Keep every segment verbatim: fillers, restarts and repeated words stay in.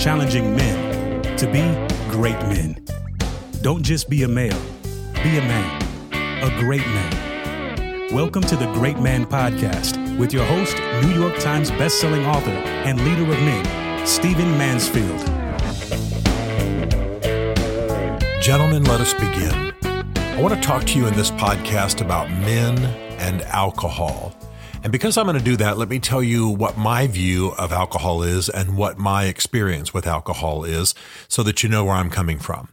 challenging men to be great men. Don't just be a male, be a man, a great man. Welcome to the Great Man Podcast with your host, New York Times bestselling author and leader of men, Stephen Mansfield. Gentlemen, let us begin. I want to talk to you in this podcast about men and alcohol. And because I'm going to do that, let me tell you what my view of alcohol is and what my experience with alcohol is so that you know where I'm coming from.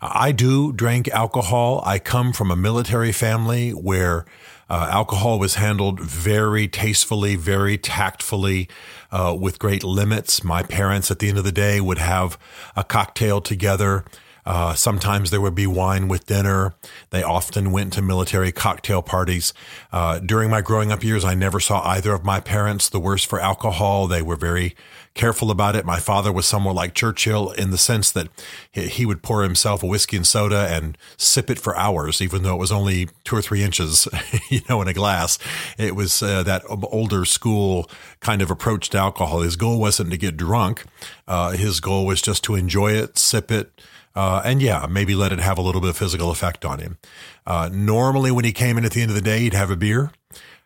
I do drink alcohol. I come from a military family where uh, alcohol was handled very tastefully, very tactfully, uh, with great limits. My parents at the end of the day would have a cocktail together. Uh, sometimes there would be wine with dinner. They often went to military cocktail parties. Uh, during my growing up years, I never saw either of my parents the worse for alcohol. They were very careful about it. My father was somewhat like Churchill in the sense that he would pour himself a whiskey and soda and sip it for hours, even though it was only two or three inches, you know, in a glass. It was uh, that older school kind of approach to alcohol. His goal wasn't to get drunk. Uh, his goal was just to enjoy it, sip it. Uh, and yeah, maybe let it have a little bit of physical effect on him. Uh, normally when he came in at the end of the day, he'd have a beer.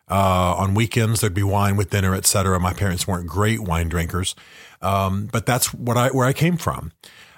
Uh, on weekends, there'd be wine with dinner, et cetera. My parents weren't great wine drinkers. Um, but that's what I, where I came from.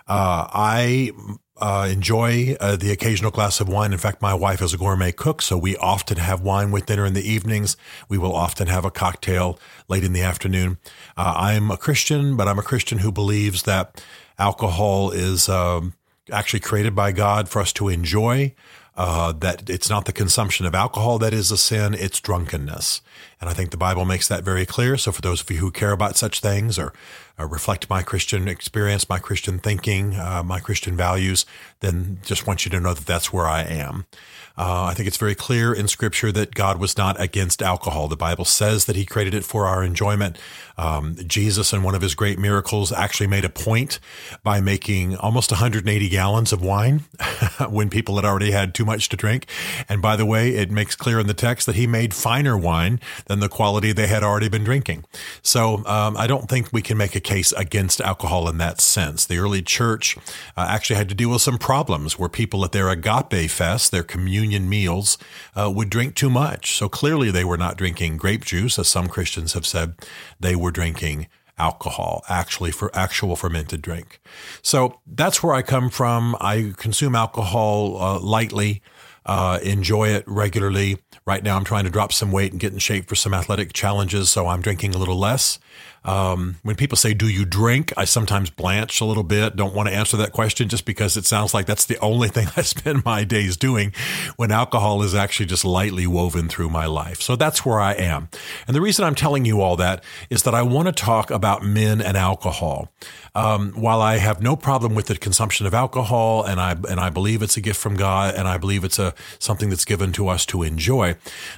Uh, I, uh, enjoy uh, the occasional glass of wine. In fact, my wife is a gourmet cook, so we often have wine with dinner in the evenings. We will often have a cocktail late in the afternoon. Uh, I'm a Christian, but I'm a Christian who believes that alcohol is, um, actually created by God for us to enjoy, uh, that it's not the consumption of alcohol that is a sin, it's drunkenness. And I think the Bible makes that very clear. So for those of you who care about such things or, or reflect my Christian experience, my Christian thinking, uh, my Christian values, then just want you to know that that's where I am. Uh, I think it's very clear in Scripture that God was not against alcohol. The Bible says that he created it for our enjoyment. Um, Jesus, in one of his great miracles, actually made a point by making almost one hundred eighty gallons of wine when people had already had too much to drink. And by the way, it makes clear in the text that he made finer wine than the quality they had already been drinking. So um, I don't think we can make a case against alcohol in that sense. The early church uh, actually had to deal with some problems where people at their agape fest, their communion meals, uh, would drink too much. So clearly they were not drinking grape juice, as some Christians have said. They were drinking alcohol, actually for actual fermented drink. So that's where I come from. I consume alcohol uh, lightly, uh, enjoy it regularly. Right now, I'm trying to drop some weight and get in shape for some athletic challenges, so I'm drinking a little less. Um, when people say, do you drink? I sometimes blanch a little bit. Don't want to answer that question just because it sounds like that's the only thing I spend my days doing when alcohol is actually just lightly woven through my life. So that's where I am. And the reason I'm telling you all that is that I want to talk about men and alcohol. Um, while I have no problem with the consumption of alcohol, and I, and I believe it's a gift from God, and I believe it's a, something that's given to us to enjoy,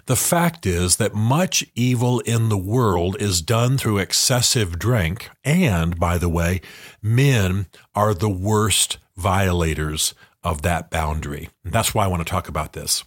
the fact is that much evil in the world is done through excessive drink. And by the way, men are the worst violators of that boundary. And that's why I want to talk about this.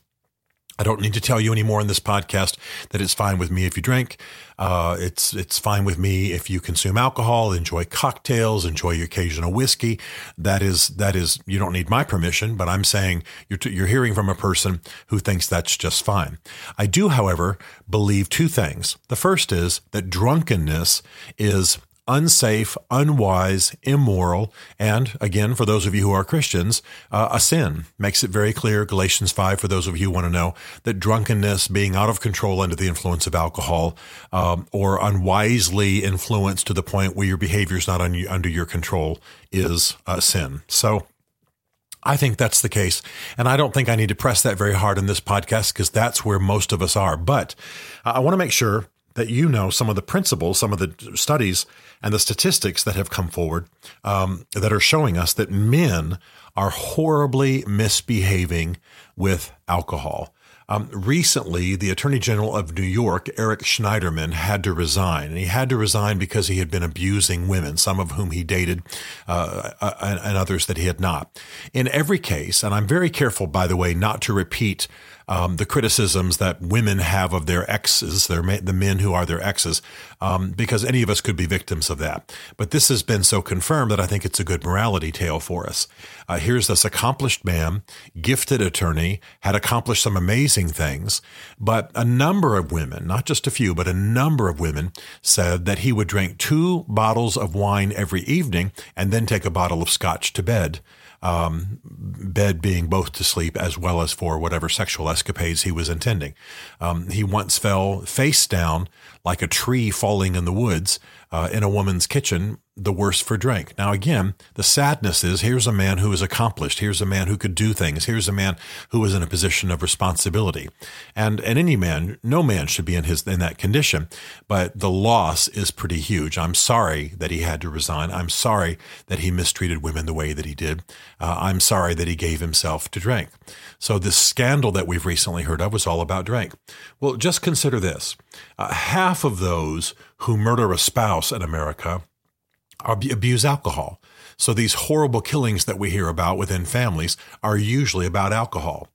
I don't need to tell you anymore in this podcast that it's fine with me if you drink. Uh, it's it's fine with me if you consume alcohol, enjoy cocktails, enjoy your occasional whiskey. That is that is you don't need my permission, but I'm saying you're t- you're hearing from a person who thinks that's just fine. I do, however, believe two things. The first is that drunkenness is unsafe, unwise, immoral, and again, for those of you who are Christians, uh, a sin. Makes it very clear, Galatians five, for those of you who want to know, that drunkenness, being out of control under the influence of alcohol, um, or unwisely influenced to the point where your behavior is not un- under your control, is a sin. So I think that's the case, and I don't think I need to press that very hard in this podcast because that's where most of us are. But I, I want to make sure that you know some of the principles, some of the studies and the statistics that have come forward um, that are showing us that men are horribly misbehaving with alcohol. Um, recently, the Attorney General of New York, Eric Schneiderman, had to resign. And he had to resign because he had been abusing women, some of whom he dated uh, and, and others that he had not. In every case, and I'm very careful, by the way, not to repeat um, the criticisms that women have of their exes, their the men who are their exes, um, because any of us could be victims of that. But this has been so confirmed that I think it's a good morality tale for us. Uh, here's this accomplished man, gifted attorney, had accomplished some amazing things, but a number of women, not just a few, but a number of women said that he would drink two bottles of wine every evening and then take a bottle of scotch to bed. Um, bed being both to sleep as well as for whatever sexual escapades he was intending. Um, he once fell face down like a tree falling in the woods uh, in a woman's kitchen, the worse for drink. Now, again, the sadness is here's a man who is accomplished. Here's a man who could do things. Here's a man who was in a position of responsibility. And, and any man, no man should be in his in that condition. But the loss is pretty huge. I'm sorry that he had to resign. I'm sorry that he mistreated women the way that he did. Uh, I'm sorry that he gave himself to drink. So this scandal that we've recently heard of was all about drink. Well, just consider this. Uh, half of those who murder a spouse in America abuse alcohol. So these horrible killings that we hear about within families are usually about alcohol.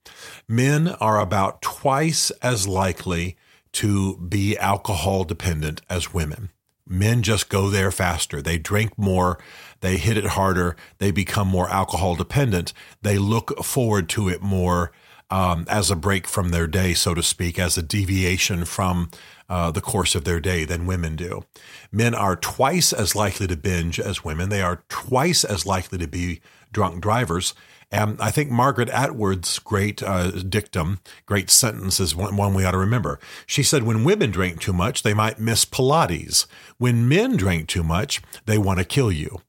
Men are about twice as likely to be alcohol dependent as women. Men just go there faster. They drink more. They hit it harder. They become more alcohol dependent. They look forward to it more um, as a break from their day, so to speak, as a deviation from Uh, the course of their day than women do. Men are twice as likely to binge as women. They are twice as likely to be drunk drivers. And I think Margaret Atwood's great uh, dictum, great sentence is one, one we ought to remember. She said, when women drink too much, they might miss Pilates. When men drink too much, they want to kill you.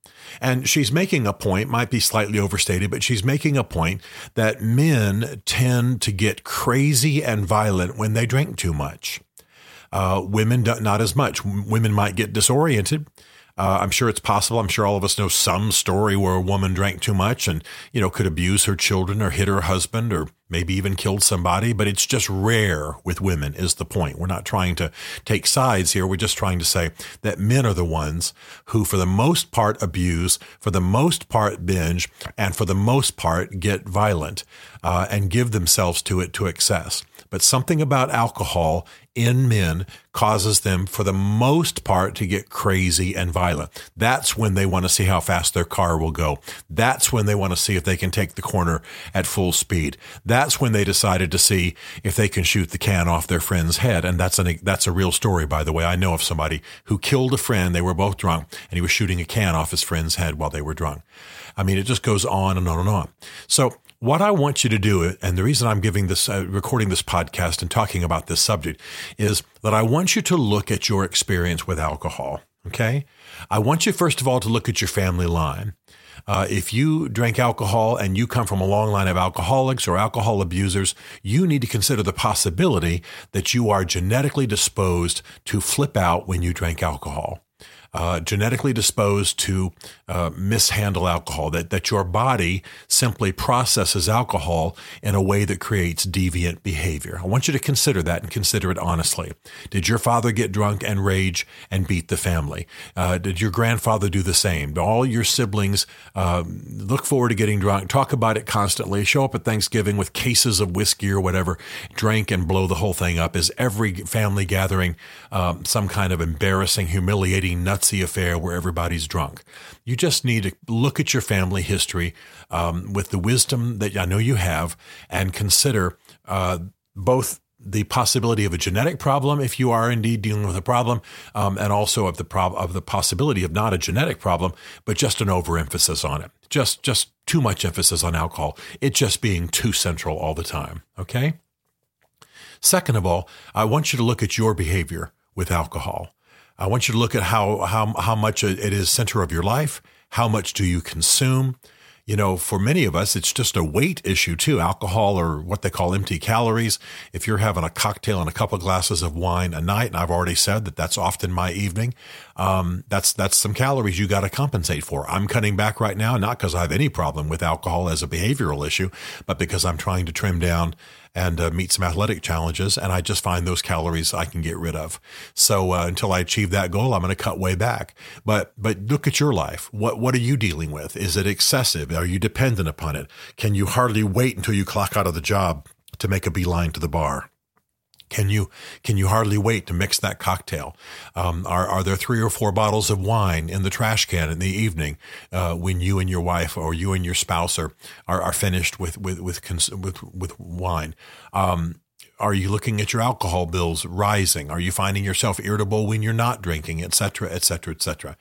And she's making a point, might be slightly overstated, but she's making a point that men tend to get crazy and violent when they drink too much. Uh, women, do, not as much. Women might get disoriented. Uh, I'm sure it's possible. I'm sure all of us know some story where a woman drank too much and, you know, could abuse her children or hit her husband or maybe even killed somebody. But it's just rare with women is the point. We're not trying to take sides here. We're just trying to say that men are the ones who, for the most part, abuse, for the most part, binge, and for the most part, get violent uh, and give themselves to it to excess. But something about alcohol in men causes them, for the most part, to get crazy and violent. That's when they want to see how fast their car will go. That's when they want to see if they can take the corner at full speed. That's when they decided to see if they can shoot the can off their friend's head. And that's an, that's a real story, by the way. I know of somebody who killed a friend. They were both drunk, and he was shooting a can off his friend's head while they were drunk. I mean, it just goes on and on and on. So what I want you to do, and the reason I'm giving this, uh, recording this podcast and talking about this subject, is that I want you to look at your experience with alcohol. Okay, I want you first of all to look at your family line. Uh, if you drink alcohol and you come from a long line of alcoholics or alcohol abusers, you need to consider the possibility that you are genetically disposed to flip out when you drink alcohol. Uh, genetically disposed to uh, mishandle alcohol, that, that your body simply processes alcohol in a way that creates deviant behavior. I want you to consider that and consider it honestly. Did your father get drunk and rage and beat the family? Uh, did your grandfather do the same? Do all your siblings uh, look forward to getting drunk, talk about it constantly, show up at Thanksgiving with cases of whiskey or whatever, drink and blow the whole thing up? Is every family gathering um, some kind of embarrassing, humiliating nut affair where everybody's drunk? You just need to look at your family history um, with the wisdom that I know you have and consider uh, both the possibility of a genetic problem, if you are indeed dealing with a problem, um, and also of the prob- of the possibility of not a genetic problem, but just an overemphasis on it. Just, just too much emphasis on alcohol. It just being too central all the time. Okay. Second of all, I want you to look at your behavior with alcohol. I want you to look at how how how much it is center of your life. How much do you consume? You know, for many of us, it's just a weight issue too. Alcohol, or what they call empty calories. If you're having a cocktail and a couple of glasses of wine a night, and I've already said that that's often my evening, um, that's that's some calories you got to compensate for. I'm cutting back right now, not because I have any problem with alcohol as a behavioral issue, but because I'm trying to trim down and uh, meet some athletic challenges, and I just find those calories I can get rid of. So uh, until I achieve that goal, I'm going to cut way back. But but look at your life. What what are you dealing with? Is it excessive? Are you dependent upon it? Can you hardly wait until you clock out of the job to make a beeline to the bar? Can you can you hardly wait to mix that cocktail? Um, are are there three or four bottles of wine in the trash can in the evening uh, when you and your wife or you and your spouse are are, are finished with with with cons- with, with wine? Um, Are you looking at your alcohol bills rising? Are you finding yourself irritable when you're not drinking, et cetera, et cetera, et cetera?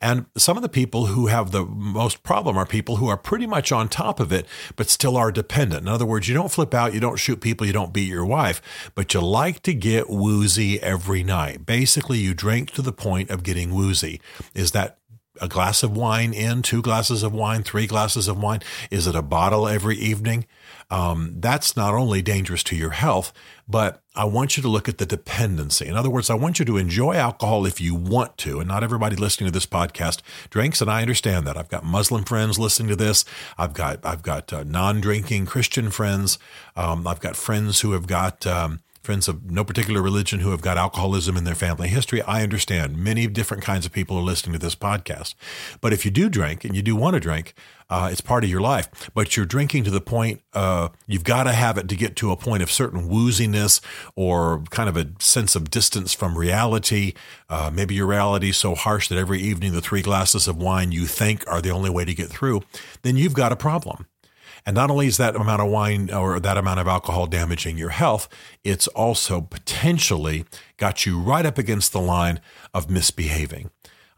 And some of the people who have the most problem are people who are pretty much on top of it, but still are dependent. In other words, you don't flip out, you don't shoot people, you don't beat your wife, but you like to get woozy every night. Basically, you drink to the point of getting woozy. Is that a glass of wine in, two glasses of wine, three glasses of wine? Is it a bottle every evening? Um, that's not only dangerous to your health, but I want you to look at the dependency. In other words, I want you to enjoy alcohol if you want to. And not everybody listening to this podcast drinks, and I understand that. I've got Muslim friends listening to this. I've got I've got uh, non-drinking Christian friends. Um, I've got friends who have got um, friends of no particular religion who have got alcoholism in their family history. I understand many different kinds of people are listening to this podcast. But if you do drink and you do want to drink, Uh, it's part of your life, but you're drinking to the point uh, you've got to have it to get to a point of certain wooziness or kind of a sense of distance from reality. Uh, maybe your reality is so harsh that every evening the three glasses of wine you think are the only way to get through. Then you've got a problem. And not only is that amount of wine or that amount of alcohol damaging your health, it's also potentially got you right up against the line of misbehaving.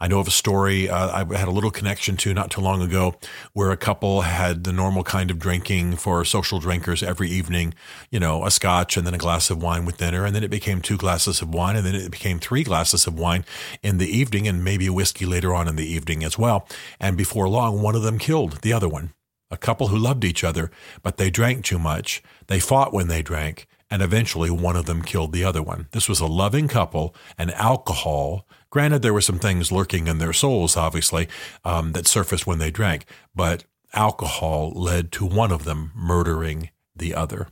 I know of a story uh, I had a little connection to not too long ago where a couple had the normal kind of drinking for social drinkers every evening, you know, a scotch and then a glass of wine with dinner. And then it became two glasses of wine. And then it became three glasses of wine in the evening and maybe a whiskey later on in the evening as well. And before long, one of them killed the other one, a couple who loved each other, but they drank too much. They fought when they drank. And eventually one of them killed the other one. This was a loving couple and alcohol. Granted, there were some things lurking in their souls, obviously, um, that surfaced when they drank, but alcohol led to one of them murdering the other.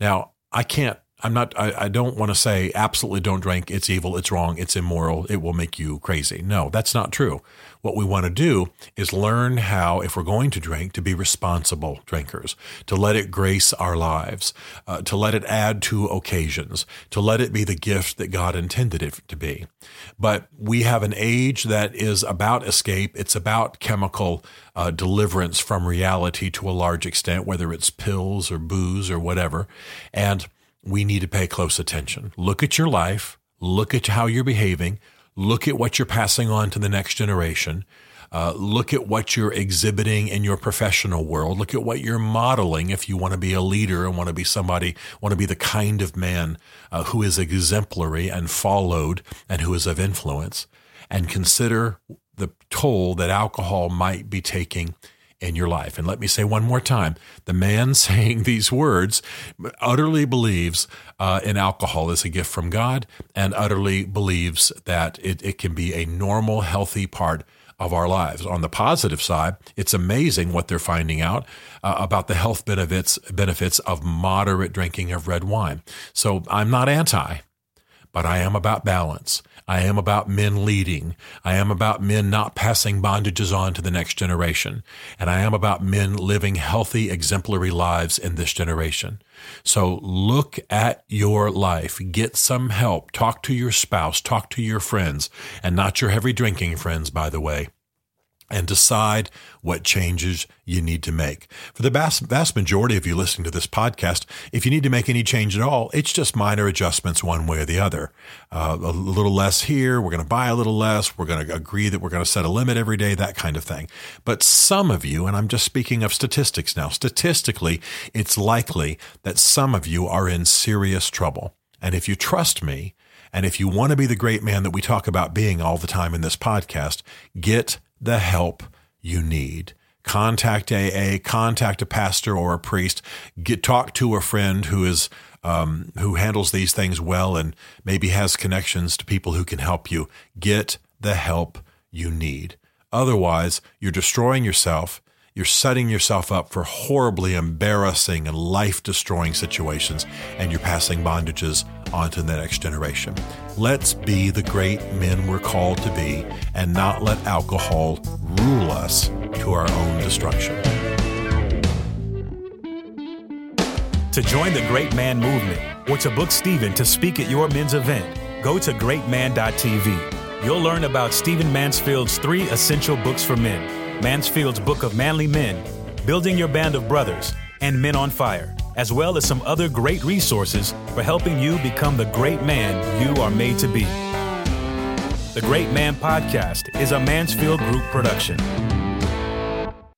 Now, I can't, I'm not, I, I don't want to say absolutely don't drink. It's evil. It's wrong. It's immoral. It will make you crazy. No, that's not true. What we want to do is learn how, if we're going to drink, to be responsible drinkers, to let it grace our lives, uh, to let it add to occasions, to let it be the gift that God intended it to be. But we have an age that is about escape. It's about chemical uh, deliverance from reality to a large extent, whether it's pills or booze or whatever. And we need to pay close attention. Look at your life. Look at how you're behaving. Look at what you're passing on to the next generation. Uh, look at what you're exhibiting in your professional world. Look at what you're modeling if you want to be a leader and want to be somebody, want to be the kind of man uh, who is exemplary and followed and who is of influence. And consider the toll that alcohol might be taking in your life. And let me say one more time, the man saying these words utterly believes uh, in alcohol as a gift from God and utterly believes that it, it can be a normal, healthy part of our lives. On the positive side, it's amazing what they're finding out uh, about the health benefits, benefits of moderate drinking of red wine. So I'm not anti, but I am about balance. I am about men leading. I am about men not passing bondages on to the next generation. And I am about men living healthy, exemplary lives in this generation. So look at your life. Get some help. Talk to your spouse. Talk to your friends, and not your heavy drinking friends, by the way, and decide what changes you need to make. For the vast, vast majority of you listening to this podcast, if you need to make any change at all, it's just minor adjustments one way or the other. Uh, a little less here, we're going to buy a little less, we're going to agree that we're going to set a limit every day, that kind of thing. But some of you, and I'm just speaking of statistics now, statistically, it's likely that some of you are in serious trouble. And if you trust me, and if you want to be the great man that we talk about being all the time in this podcast, get the help you need. Contact A A, contact a pastor or a priest, get talk to a friend who is um, who handles these things well and maybe has connections to people who can help you. Get the help you need. Otherwise, you're destroying yourself. You're setting yourself up for horribly embarrassing and life-destroying situations, and you're passing bondages onto the next generation. Let's be the great men we're called to be and not let alcohol rule us to our own destruction. To join the Great Man movement or to book Stephen to speak at your men's event, go to great man dot t v. You'll learn about Stephen Mansfield's three essential books for men, Mansfield's Book of Manly Men, Building Your Band of Brothers, and Men on Fire, as well as some other great resources for helping you become the great man you are made to be. The Great Man Podcast is a Mansfield Group production.